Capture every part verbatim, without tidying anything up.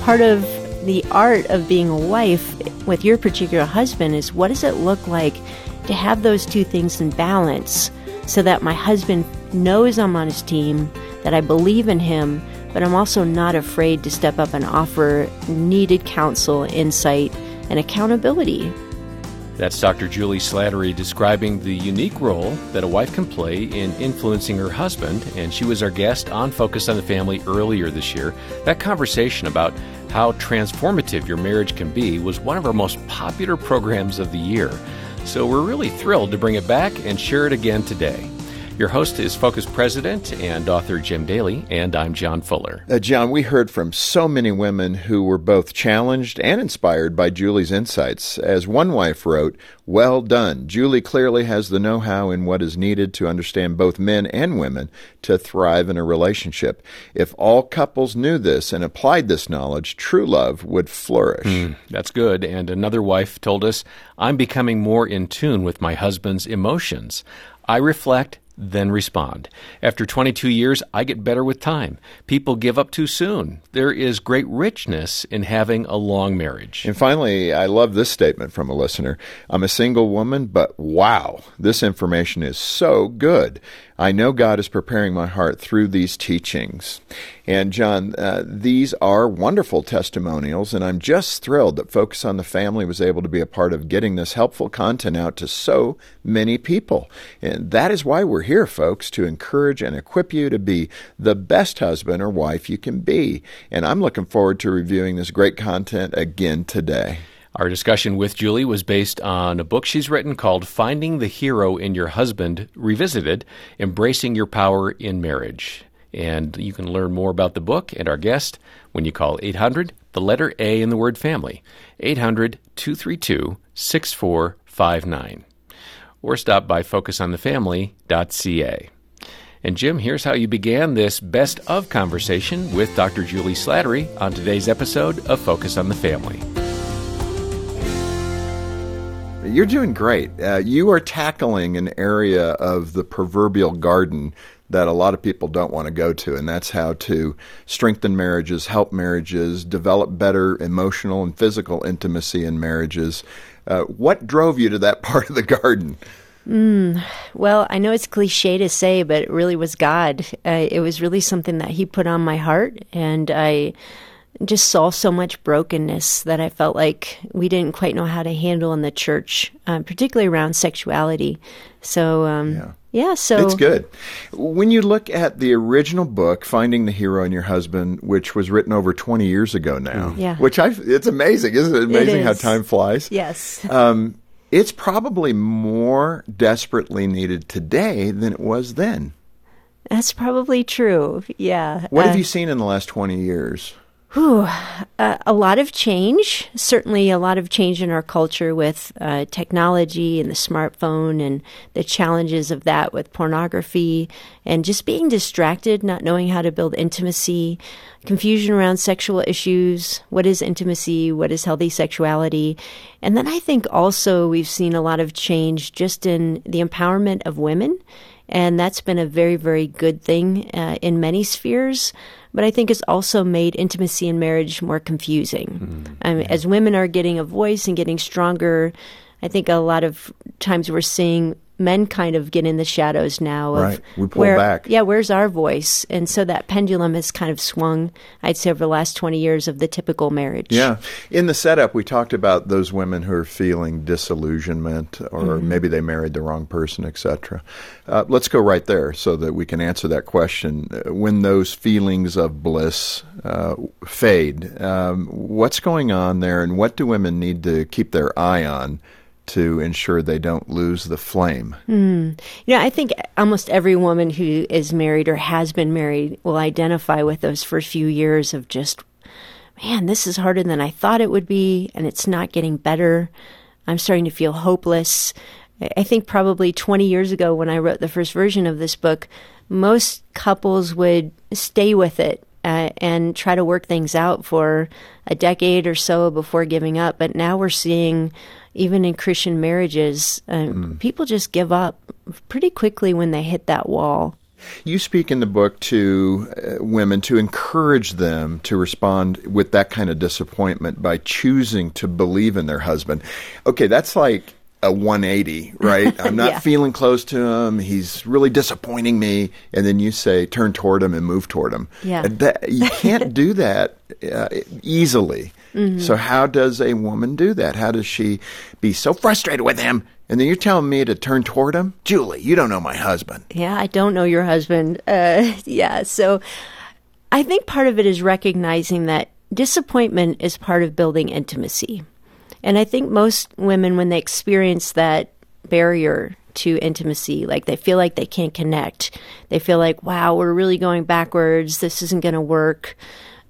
Part of the art of being a wife with your particular husband is, what does it look like to have those two things in balance so that my husband knows I'm on his team, that I believe in him, but I'm also not afraid to step up and offer needed counsel, insight, and accountability. That's Doctor Julie Slattery describing the unique role that a wife can play in influencing her husband, and she was our guest on Focus on the Family earlier this year. That conversation about how transformative your marriage can be was one of our most popular programs of the year. So we're really thrilled to bring it back and share it again today. Your host is Focus President and author Jim Daly, and I'm John Fuller. Uh, John, we heard from so many women who were both challenged and inspired by Julie's insights. As one wife wrote, "Well done. Julie clearly has the know-how in what is needed to understand both men and women to thrive in a relationship. If all couples knew this and applied this knowledge, true love would flourish." Mm, that's good. And another wife told us, "I'm becoming more in tune with my husband's emotions. I reflect, then respond. After twenty-two years, I get better with time. People give up too soon. There is great richness in having a long marriage." And finally, I love this statement from a listener. "I'm a single woman, but wow, this information is so good. I know God is preparing my heart through these teachings." And John, uh, these are wonderful testimonials, and I'm just thrilled that Focus on the Family was able to be a part of getting this helpful content out to so many people. And that is why we're here, folks, to encourage and equip you to be the best husband or wife you can be. And I'm looking forward to reviewing this great content again today. Our discussion with Julie was based on a book she's written called Finding the Hero in Your Husband Revisited, Embracing Your Power in Marriage. And you can learn more about the book and our guest when you call eight hundred, the letter A in the word family, eight hundred two three two six four five nine. Or stop by focus on the family dot c a. And Jim, here's how you began this best of conversation with Doctor Julie Slattery on today's episode of Focus on the Family. You're doing great. Uh, you are tackling an area of the proverbial garden that a lot of people don't want to go to, and that's how to strengthen marriages, help marriages, develop better emotional and physical intimacy in marriages. Uh, what drove you to that part of the garden? Mm, well, I know it's cliche to say, but it really was God. Uh, it was really something that he put on my heart, and I just saw so much brokenness that I felt like we didn't quite know how to handle in the church, uh, particularly around sexuality. So, um, yeah. yeah, so it's good. When you look at the original book, Finding the Hero in Your Husband, which was written over twenty years ago now, yeah. which I it's amazing, isn't it? Amazing it is. How time flies. Yes. Um, it's probably more desperately needed today than it was then. That's probably true. Yeah. What uh, have you seen in the last twenty years? Whew, uh, a lot of change, certainly a lot of change in our culture with uh, technology and the smartphone and the challenges of that with pornography and just being distracted, not knowing how to build intimacy, confusion around sexual issues, what is intimacy, what is healthy sexuality. And then I think also we've seen a lot of change just in the empowerment of women. And that's been a very, very good thing uh, in many spheres. But I think it's also made intimacy in marriage more confusing. Mm-hmm. Um, as women are getting a voice and getting stronger, I think a lot of times we're seeing men kind of get in the shadows now. Of right. We pull where, back. Yeah, where's our voice? And so that pendulum has kind of swung, I'd say, over the last twenty years of the typical marriage. Yeah. In the setup, we talked about those women who are feeling disillusionment or mm-hmm. maybe they married the wrong person, et cetera. Uh, let's go right there so that we can answer that question. When those feelings of bliss uh, fade, um, what's going on there and what do women need to keep their eye on to ensure they don't lose the flame. Mm. You know, I think almost every woman who is married or has been married will identify with those first few years of just, man, this is harder than I thought it would be, and it's not getting better. I'm starting to feel hopeless. I think probably twenty years ago when I wrote the first version of this book, most couples would stay with it uh, and try to work things out for a decade or so before giving up. But now we're seeing, even in Christian marriages, uh, mm. people just give up pretty quickly when they hit that wall. You speak in the book to uh, women to encourage them to respond with that kind of disappointment by choosing to believe in their husband. Okay, that's like a one eighty, right? I'm not yeah. feeling close to him. He's really disappointing me. And then you say, turn toward him and move toward him. Yeah. That, you can't do that uh, easily. Mm-hmm. So how does a woman do that? How does she be so frustrated with him? And then you're telling me to turn toward him? Julie, you don't know my husband. Yeah, I don't know your husband. Uh, yeah, so I think part of it is recognizing that disappointment is part of building intimacy. And I think most women, when they experience that barrier to intimacy, like they feel like they can't connect, they feel like, wow, we're really going backwards, this isn't going to work.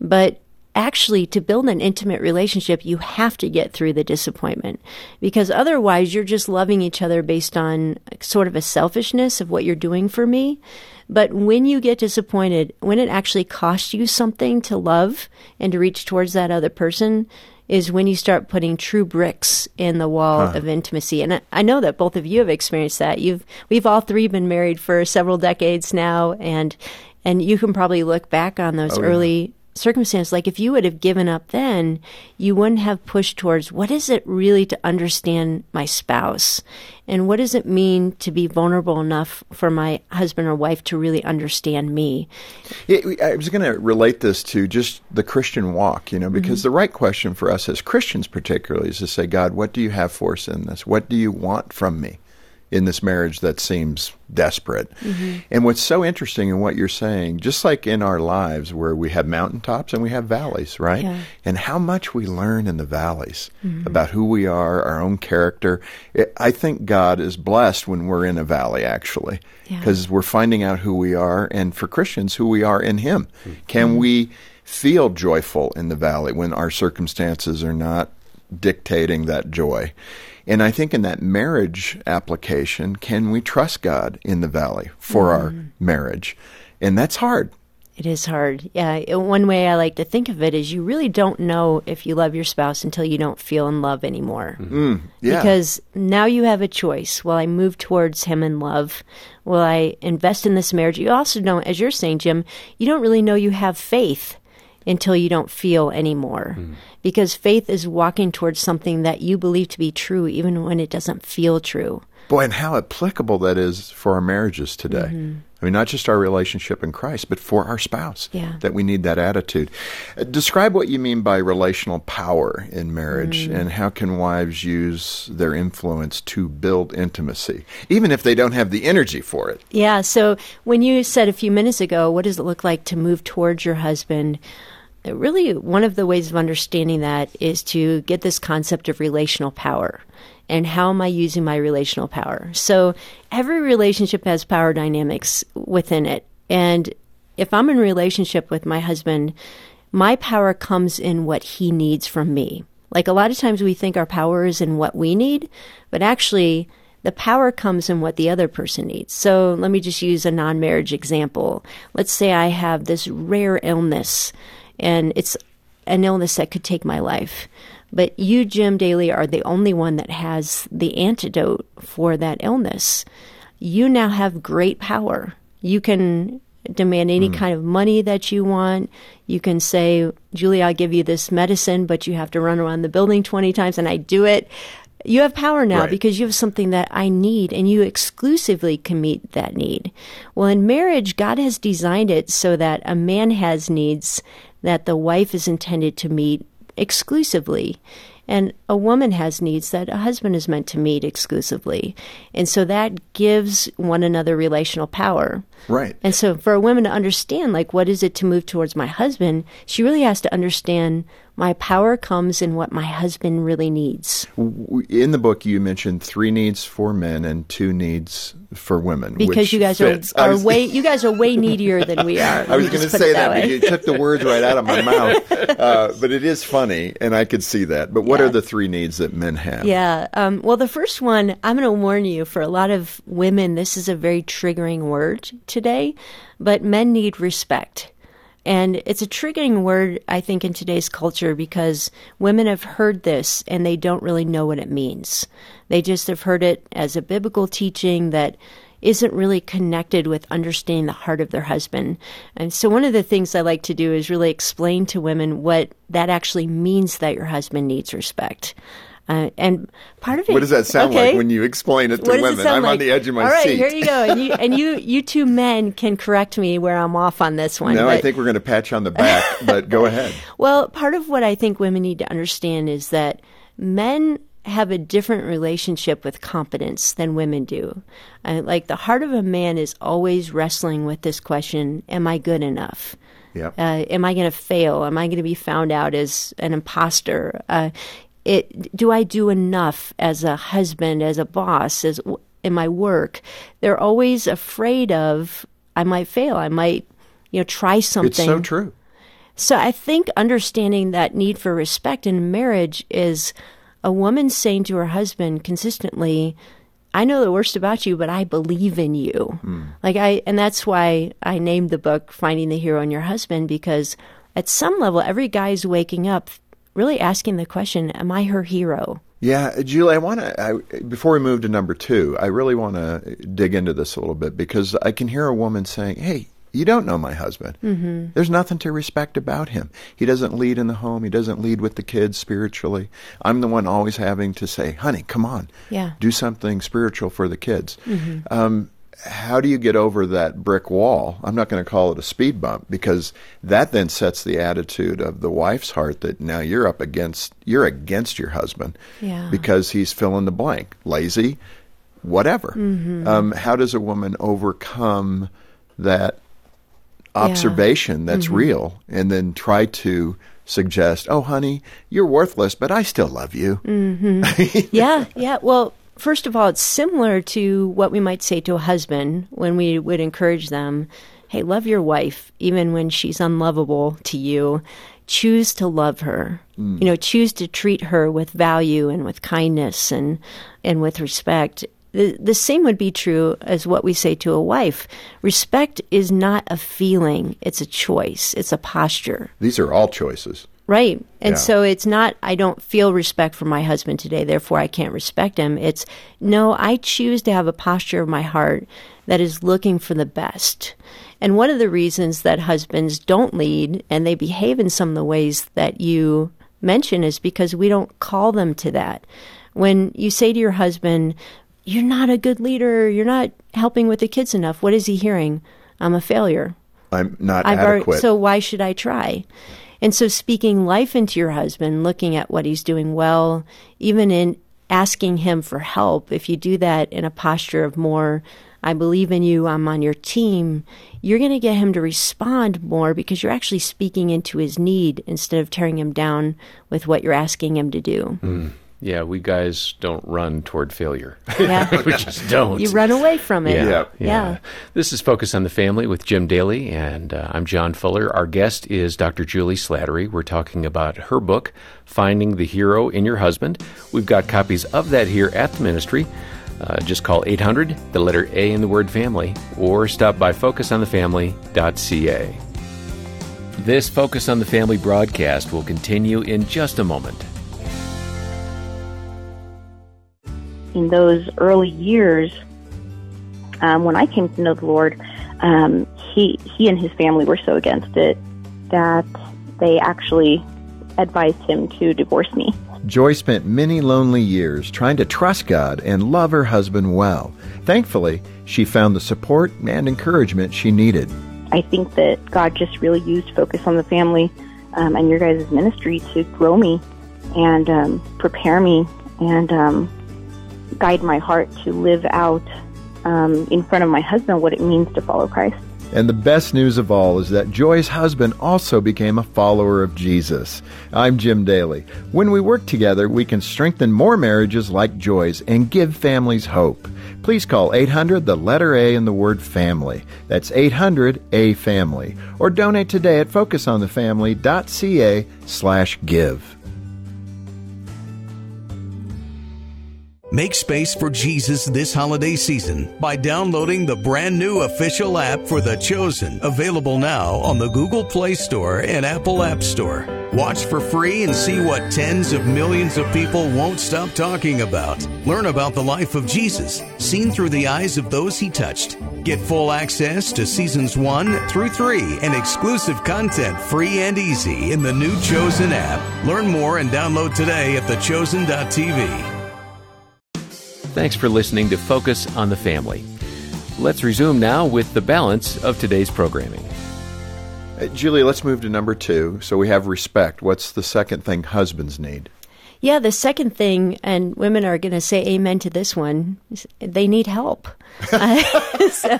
But actually, to build an intimate relationship, you have to get through the disappointment, because otherwise you're just loving each other based on sort of a selfishness of what you're doing for me. But when you get disappointed, when it actually costs you something to love and to reach towards that other person, is when you start putting true bricks in the wall huh. of intimacy. And I, I know that both of you have experienced that. You've we've all three been married for several decades now, and and you can probably look back on those oh, early yeah. circumstances. Like if you would have given up then, you wouldn't have pushed towards what is it really to understand my spouse, and what does it mean to be vulnerable enough for my husband or wife to really understand me. It, I was going to relate this to just the Christian walk, you know, because mm-hmm. the right question for us as Christians particularly is to say, God, what do you have for us in this? What do you want from me in this marriage that seems desperate? Mm-hmm. And what's so interesting in what you're saying, just like in our lives where we have mountaintops and we have valleys, right? Yeah. And how much we learn in the valleys mm-hmm. about who we are, our own character. It, I think God is blessed when we're in a valley, actually, because yeah. we're finding out who we are, and for Christians, who we are in Him. Mm-hmm. Can we feel joyful in the valley when our circumstances are not dictating that joy? And I think in that marriage application, can we trust God in the valley for mm. our marriage? And that's hard. It is hard. Yeah. One way I like to think of it is you really don't know if you love your spouse until you don't feel in love anymore. Mm-hmm. Yeah. Because now you have a choice. Will I move towards him in love? Will I invest in this marriage? You also don't, as you're saying, Jim, you don't really know you have faith until you don't feel anymore. Mm. Because faith is walking towards something that you believe to be true, even when it doesn't feel true. Boy, and how applicable that is for our marriages today. Mm-hmm. I mean, not just our relationship in Christ, but for our spouse, yeah. that we need that attitude. Describe what you mean by relational power in marriage, mm. and how can wives use their influence to build intimacy, even if they don't have the energy for it? Yeah, so when you said a few minutes ago, what does it look like to move towards your husband? Really, one of the ways of understanding that is to get this concept of relational power. And how am I using my relational power? So every relationship has power dynamics within it. And if I'm in a relationship with my husband, my power comes in what he needs from me. Like a lot of times we think our power is in what we need, but actually the power comes in what the other person needs. So let me just use a non-marriage example. Let's say I have this rare illness, and it's an illness that could take my life. But you, Jim Daly, are the only one that has the antidote for that illness. You now have great power. You can demand any mm. kind of money that you want. You can say, Julie, I'll give you this medicine, but you have to run around the building twenty times, and I do it. You have power now right. because you have something that I need, and you exclusively can meet that need. Well, in marriage, God has designed it so that a man has needs that the wife is intended to meet exclusively. And a woman has needs that a husband is meant to meet exclusively. And so that gives one another relational power. Right. And so for a woman to understand, like, what is it to move towards my husband, she really has to understand my power comes in what my husband really needs. In the book, you mentioned three needs for men and two needs for women. Because you guys are, are way you guys are way needier than we are. I was going to say that, but you took the words right out of my mouth. Uh, but it is funny, and I could see that. But what yeah. are the three needs that men have? Yeah. Um, well, the first one, I'm going to warn you, for a lot of women, this is a very triggering word today, but men need respect. And it's a triggering word, I think, in today's culture because women have heard this and they don't really know what it means. They just have heard it as a biblical teaching that isn't really connected with understanding the heart of their husband. And so one of the things I like to do is really explain to women what that actually means, that your husband needs respect. Uh, and part of it. What does that sound okay. like when you explain it to women? It I'm like? on the edge of my seat. All right, seat. Here you go. And you, and you, you two men can correct me where I'm off on this one. No, but I think we're going to pat you on the back, but go ahead. Well, part of what I think women need to understand is that men have a different relationship with competence than women do. Uh, like the heart of a man is always wrestling with this question, am I good enough? Yep. Uh, am I going to fail? Am I going to be found out as an imposter? Uh It, do I do enough as a husband, as a boss, as in my work? They're always afraid of, I might fail, I might, you know, try something. It's so true. So I think understanding that need for respect in marriage is a woman saying to her husband consistently, I know the worst about you, but I believe in you. Mm. Like I, and that's why I named the book Finding the Hero in Your Husband, because at some level, every guy's waking up really asking the question, am I her hero? Yeah, Julie, I want to, before we move to number two, I really want to dig into this a little bit because I can hear a woman saying, hey, you don't know my husband. Mm-hmm. There's nothing to respect about him. He doesn't lead in the home. He doesn't lead with the kids spiritually. I'm the one always having to say, honey, come on, yeah. do something spiritual for the kids. Mm-hmm. Um, how do you get over that brick wall? I'm not going to call it a speed bump because that then sets the attitude of the wife's heart that now you're up against, you're against your husband yeah. because he's fill in the blank, lazy, whatever. Mm-hmm. Um, how does a woman overcome that observation yeah. that's mm-hmm. real and then try to suggest, oh, honey, you're worthless, but I still love you. Mm-hmm. yeah, yeah. Well, first of all, it's similar to what we might say to a husband when we would encourage them, hey, love your wife, even when she's unlovable to you. Choose to love her. Mm. You know, choose to treat her with value and with kindness and, and with respect. The, the same would be true as what we say to a wife. Respect is not a feeling. It's a choice. It's a posture. These are all choices. Right. And yeah. so it's not, I don't feel respect for my husband today, therefore I can't respect him. It's, no, I choose to have a posture of my heart that is looking for the best. And one of the reasons that husbands don't lead and they behave in some of the ways that you mention is because we don't call them to that. When you say to your husband, you're not a good leader, you're not helping with the kids enough, what is he hearing? I'm a failure. I'm not I've adequate. Ar- so why should I try? And so speaking life into your husband, looking at what he's doing well, even in asking him for help, if you do that in a posture of more, I believe in you, I'm on your team, you're going to get him to respond more because you're actually speaking into his need instead of tearing him down with what you're asking him to do. Mm. Yeah, we guys don't run toward failure. Yeah. We just don't. You run away from it. Yeah. Yeah. yeah. yeah. This is Focus on the Family with Jim Daly, and uh, I'm John Fuller. Our guest is Doctor Julie Slattery. We're talking about her book, Finding the Hero in Your Husband. We've got copies of that here at the ministry. Uh, just call eight hundred, the letter A in the word family, or stop by focus on the family dot c a. This Focus on the Family broadcast will continue in just a moment. In those early years, um, when I came to know the Lord, um, he he and his family were so against it that they actually advised him to divorce me. Joy spent many lonely years trying to trust God and love her husband well. Thankfully, she found the support and encouragement she needed. I think that God just really used Focus on the Family um, and your guys' ministry to grow me and um, prepare me and um, guide my heart to live out um, in front of my husband what it means to follow Christ. And the best news of all is that Joy's husband also became a follower of Jesus. I'm Jim Daly. When we work together, we can strengthen more marriages like Joy's and give families hope. Please call eight hundred, the letter A in the word family. That's eight hundred A family. Or donate today at focusonthefamily.ca slash give. Make space for Jesus this holiday season by downloading the brand new official app for The Chosen, available now on the Google Play Store and Apple App Store. Watch for free and see what tens of millions of people won't stop talking about. Learn about the life of Jesus, seen through the eyes of those he touched. Get full access to seasons one through three and exclusive content free and easy in the new Chosen app. Learn more and download today at the chosen dot t v. Thanks for listening to Focus on the Family. Let's resume now with the balance of today's programming. Uh, Julie, let's move to number two. So we have respect. What's the second thing husbands need? Yeah, the second thing, and women are going to say amen to this one, is they need help. uh, so.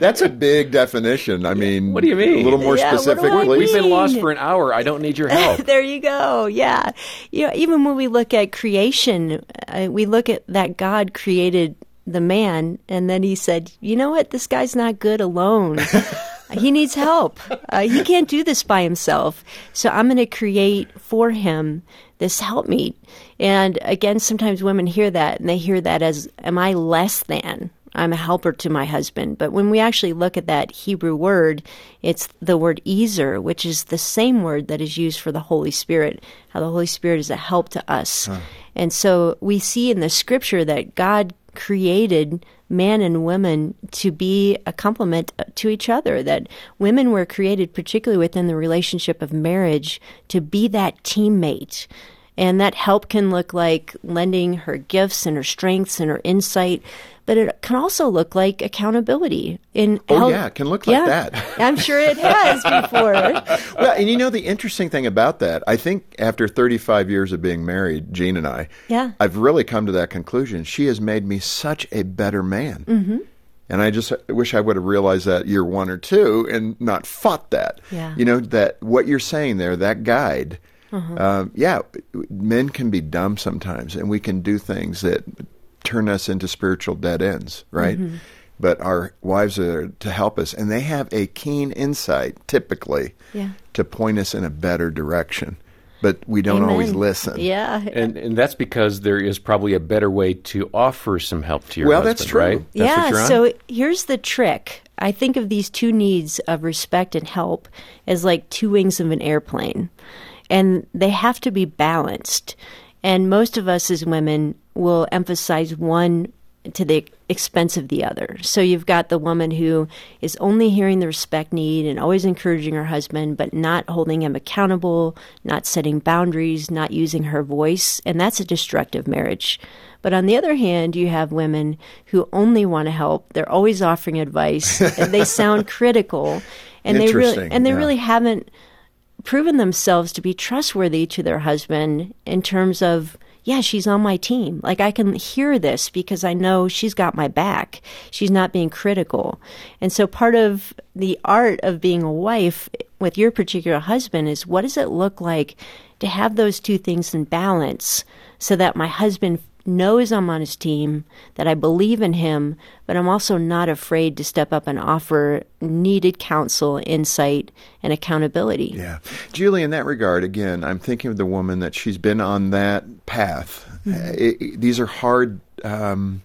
That's a big definition. I mean, what do you mean? A little more yeah, specific, please. We've been lost for an hour. I don't need your help. There you go. Yeah. You know, even when we look at creation, uh, we look at that God created the man, and then he said, you know what? This guy's not good alone. He needs help. Uh, he can't do this by himself. So I'm going to create for him this helpmeet. And again, sometimes women hear that and they hear that as, am I less than? I'm a helper to my husband. But when we actually look at that Hebrew word, it's the word ezer, which is the same word that is used for the Holy Spirit, how the Holy Spirit is a help to us. Huh. And so we see in the scripture that God created man and woman to be a complement to each other, that women were created, particularly within the relationship of marriage, to be that teammate. And that help can look like lending her gifts and her strengths and her insight, but it can also look like accountability. In oh, help. yeah, it can look like yeah, that. I'm sure it has before. Well, and you know, the interesting thing about that, I think after thirty-five years of being married, Jean and I, yeah. I've really come to that conclusion. She has made me such a better man. Mm-hmm. And I just wish I would have realized that year one or two and not fought that. Yeah. You know, that what you're saying there, that guide. Uh-huh. Um, yeah, men can be dumb sometimes, and we can do things that turn us into spiritual dead ends, right? Mm-hmm. But our wives are to help us, and they have a keen insight, typically, yeah. to point us in a better direction. But we don't Amen. always listen. Yeah. And and that's because there is probably a better way to offer some help to your well, husband, that's true. right? That's yeah, what you're on? So here's the trick. I think of these two needs of respect and help as like two wings of an airplane. And they have to be balanced. And most of us as women will emphasize one to the expense of the other. So you've got the woman who is only hearing the respect need and always encouraging her husband, but not holding him accountable, not setting boundaries, not using her voice. And that's a destructive marriage. But on the other hand, you have women who only want to help. They're always offering advice. And they sound critical. And they really, and they yeah. really haven't proven themselves to be trustworthy to their husband in terms of, yeah, she's on my team. Like, I can hear this because I know she's got my back. She's not being critical. And so part of the art of being a wife with your particular husband is, what does it look like to have those two things in balance so that my husband knows I'm on his team, that I believe in him, but I'm also not afraid to step up and offer needed counsel, insight, and accountability. Yeah. Julie, in that regard, again, I'm thinking of the woman that she's been on that path. Mm-hmm. It, it, these are hard um,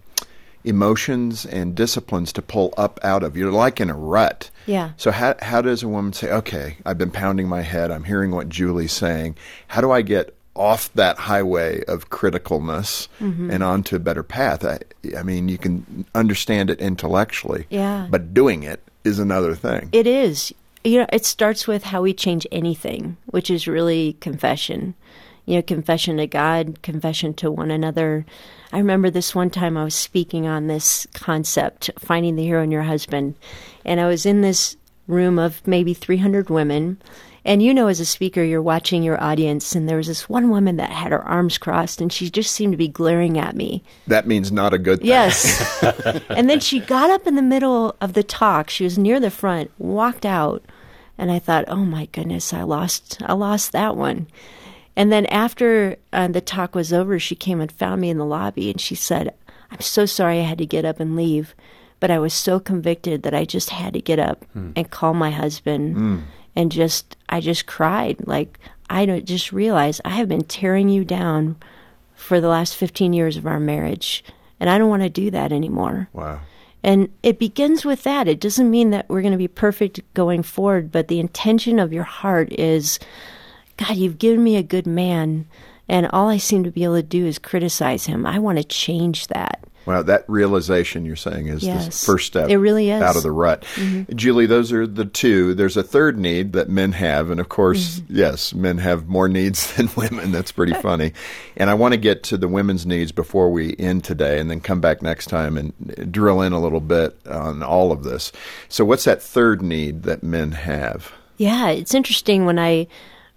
emotions and disciplines to pull up out of. You're like in a rut. Yeah. So how how does a woman say, okay, I've been pounding my head, I'm hearing what Julie's saying, how do I get off that highway of criticalness mm-hmm. and onto a better path? I, I mean, you can understand it intellectually, yeah. but doing it is another thing. It is. You know, it starts with how we change anything, which is really confession. You know, confession to God, confession to one another. I remember this one time I was speaking on this concept, finding the hero in your husband, and I was in this room of maybe three hundred women, And you know, as a speaker, you're watching your audience, and there was this one woman that had her arms crossed, and she just seemed to be glaring at me. That means not a good thing. Yes. And then she got up in the middle of the talk. She was near the front, walked out, and I thought, oh my goodness, I lost, I lost that one. And then after uh, the talk was over, she came and found me in the lobby, and she said, I'm so sorry I had to get up and leave, but I was so convicted that I just had to get up mm. and call my husband. Mm. And just, I just cried. Like, I don't just realized I have been tearing you down for the last fifteen years of our marriage, and I don't want to do that anymore. Wow. And it begins with that. It doesn't mean that we're going to be perfect going forward, but the intention of your heart is, God, you've given me a good man, and all I seem to be able to do is criticize him. I want to change that. Wow, that realization you're saying is yes. the first step it really is. Out of the rut. Mm-hmm. Julie, those are the two. There's a third need that men have, and of course, mm-hmm. yes, men have more needs than women. That's pretty funny. And I want to get to the women's needs before we end today and then come back next time and drill in a little bit on all of this. So what's that third need that men have? Yeah, it's interesting. When I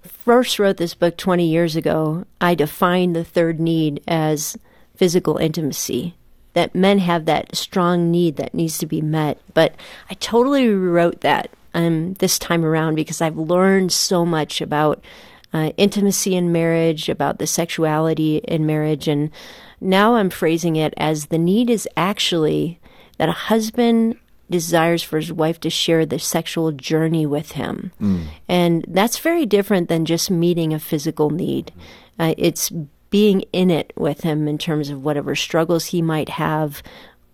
first wrote this book twenty years ago, I defined the third need as physical intimacy, that men have that strong need that needs to be met. But I totally rewrote that um, this time around because I've learned so much about uh, intimacy in marriage, about the sexuality in marriage. And now I'm phrasing it as the need is actually that a husband desires for his wife to share the sexual journey with him. Mm. And that's very different than just meeting a physical need. Uh, it's being in it with him in terms of whatever struggles he might have.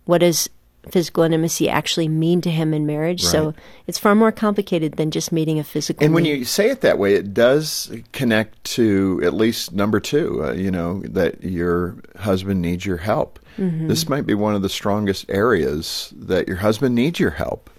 What does physical intimacy actually mean to him in marriage? Right. So it's far more complicated than just meeting a physical need. And when need. you say it that way, it does connect to at least number two, uh, you know, that your husband needs your help. Mm-hmm. This might be one of the strongest areas that your husband needs your help.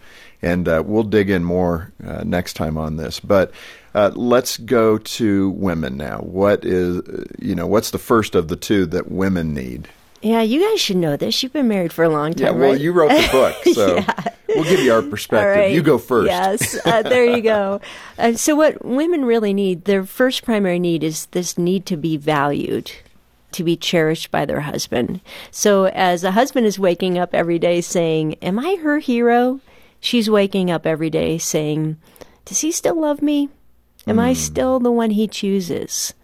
And uh, we'll dig in more uh, next time on this. But uh, let's go to women now. What is, you know, what's the first of the two that women need? Yeah, you guys should know this. You've been married for a long time, yeah, well, right? You wrote the book, so yeah. We'll give you our perspective. Right. You go first. Yes, uh, there you go. Uh, so what women really need, their first primary need is this need to be valued, to be cherished by their husband. So as a husband is waking up every day saying, am I her hero? She's waking up every day saying, does he still love me? Am mm. I still the one he chooses?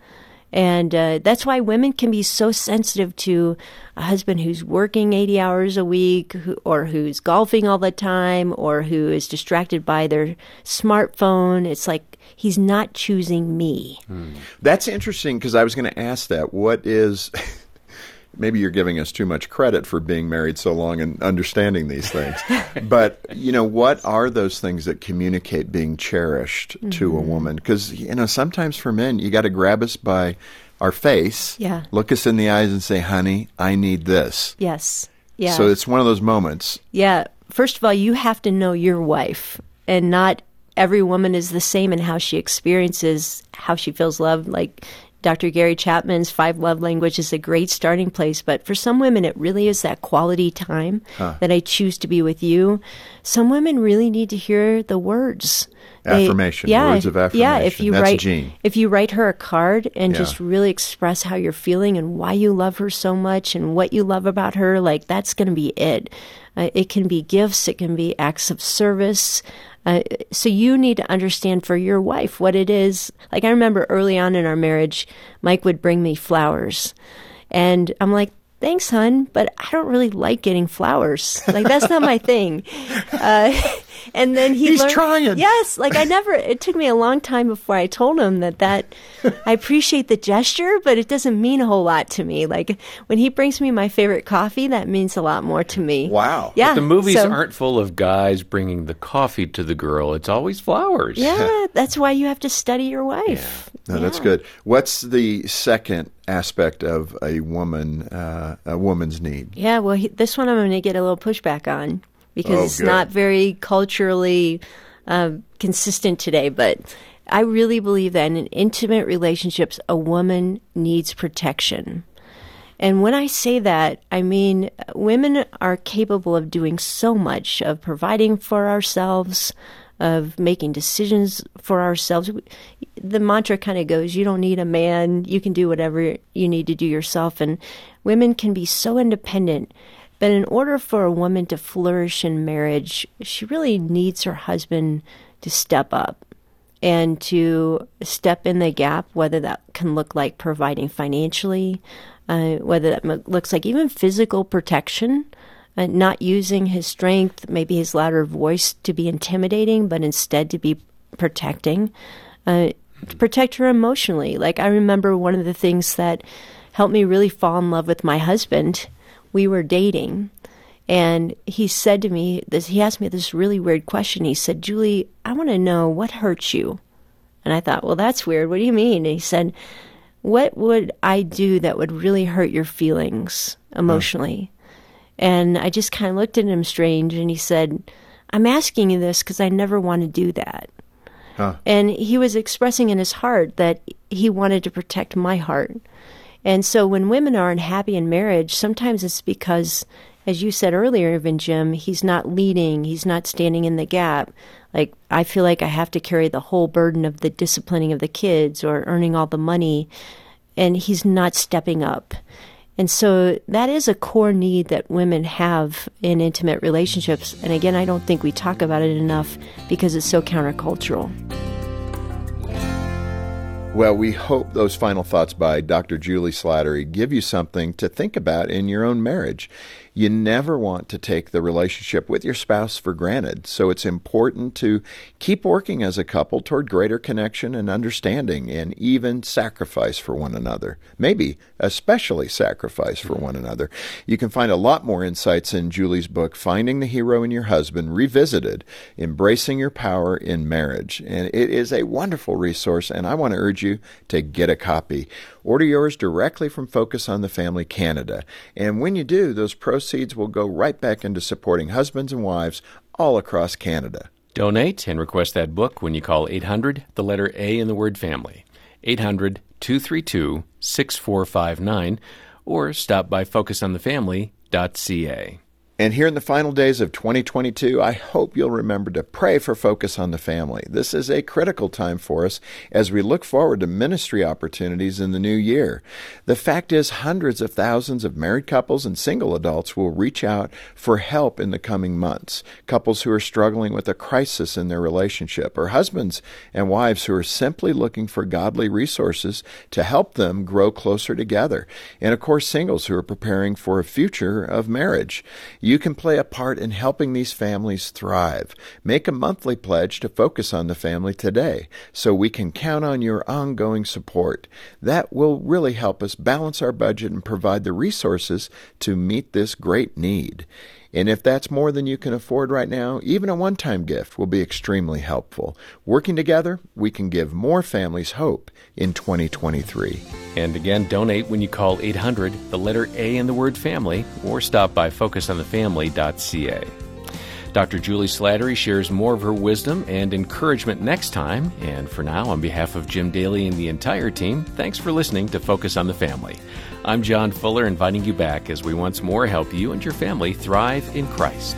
And uh, that's why women can be so sensitive to a husband who's working eighty hours a week who, or who's golfing all the time or who is distracted by their smartphone. It's like, he's not choosing me. Mm. That's interesting because I was going to ask that. What is... Maybe you're giving us too much credit for being married so long and understanding these things. But, you know, what are those things that communicate being cherished mm-hmm. to a woman? Because, you know, sometimes for men, you got to grab us by our face, yeah. look us in the eyes and say, honey, I need this. Yes. Yeah. So it's one of those moments. Yeah. First of all, you have to know your wife, and not every woman is the same in how she experiences, how she feels loved, like Doctor Gary Chapman's Five Love Language is a great starting place, but for some women, it really is that quality time huh. that I choose to be with you. Some women really need to hear the words. Affirmation, they, yeah, words of affirmation. Yeah, if you That's write, Jean. If you write her a card and yeah. just really express how you're feeling and why you love her so much and what you love about her, like that's going to be it. Uh, it can be gifts. It can be acts of service. Uh, so you need to understand for your wife what it is. Like I remember early on in our marriage, Mike would bring me flowers. And I'm like, thanks, hon, but I don't really like getting flowers. Like, that's not my thing. Uh, and then he He's learned, trying. Yes. Like I never, it took me a long time before I told him that that, I appreciate the gesture, but it doesn't mean a whole lot to me. Like when he brings me my favorite coffee, that means a lot more to me. Wow. Yeah. But the movies so, aren't full of guys bringing the coffee to the girl. It's always flowers. Yeah. That's why you have to study your wife. Yeah. No, yeah. That's good. What's the second aspect of a woman, uh, a woman's need? Yeah. Well, he, this one I'm going to get a little pushback on, because oh, it's good. Not very culturally uh, consistent today. But I really believe that in intimate relationships, a woman needs protection. And when I say that, I mean women are capable of doing so much, of providing for ourselves, of making decisions for ourselves. The mantra kind of goes, you don't need a man, you can do whatever you need to do yourself. And women can be so independent, but in order for a woman to flourish in marriage, she really needs her husband to step up and to step in the gap, whether that can look like providing financially, uh, whether that looks like even physical protection, uh, not using his strength, maybe his louder voice to be intimidating, but instead to be protecting, uh, to protect her emotionally. Like, I remember one of the things that helped me really fall in love with my husband, we were dating, and he said to me, this, he asked me this really weird question. He said, Julie, I want to know what hurts you. And I thought, well, that's weird. What do you mean? And he said, what would I do that would really hurt your feelings emotionally? Hmm. And I just kind of looked at him strange. And he said, I'm asking you this because I never want to do that. Huh. And he was expressing in his heart that he wanted to protect my heart. And so when women are unhappy in marriage, sometimes it's because, as you said earlier, even Jim, he's not leading, he's not standing in the gap. Like, I feel like I have to carry the whole burden of the disciplining of the kids or earning all the money, and he's not stepping up. And so that is a core need that women have in intimate relationships. And again, I don't think we talk about it enough because it's so countercultural. Well, we hope those final thoughts by Doctor Julie Slattery give you something to think about in your own marriage. You never want to take the relationship with your spouse for granted, so it's important to keep working as a couple toward greater connection and understanding, and even sacrifice for one another. Maybe especially sacrifice for one another. You can find a lot more insights in Julie's book, Finding the Hero in Your Husband Revisited, Embracing Your Power in Marriage. And it is a wonderful resource, and I want to urge you to get a copy. Order yours directly from Focus on the Family Canada. And when you do, those proceeds will go right back into supporting husbands and wives all across Canada. Donate and request that book when you call eight hundred, the letter A in the word family, eight hundred, two three two, six four five nine, or stop by focus on the family dot c a. And here in the final days of twenty twenty-two, I hope you'll remember to pray for Focus on the Family. This is a critical time for us as we look forward to ministry opportunities in the new year. The fact is, hundreds of thousands of married couples and single adults will reach out for help in the coming months. Couples who are struggling with a crisis in their relationship, or husbands and wives who are simply looking for godly resources to help them grow closer together. And of course, singles who are preparing for a future of marriage. You You can play a part in helping these families thrive. Make a monthly pledge to Focus on the Family today so we can count on your ongoing support. That will really help us balance our budget and provide the resources to meet this great need. And if that's more than you can afford right now, even a one-time gift will be extremely helpful. Working together, we can give more families hope in twenty twenty-three. And again, donate when you call eight hundred, the letter A in the word family, or stop by focus on the family dot c a. Doctor Julie Slattery shares more of her wisdom and encouragement next time. And for now, on behalf of Jim Daly and the entire team, thanks for listening to Focus on the Family. I'm John Fuller, inviting you back as we once more help you and your family thrive in Christ.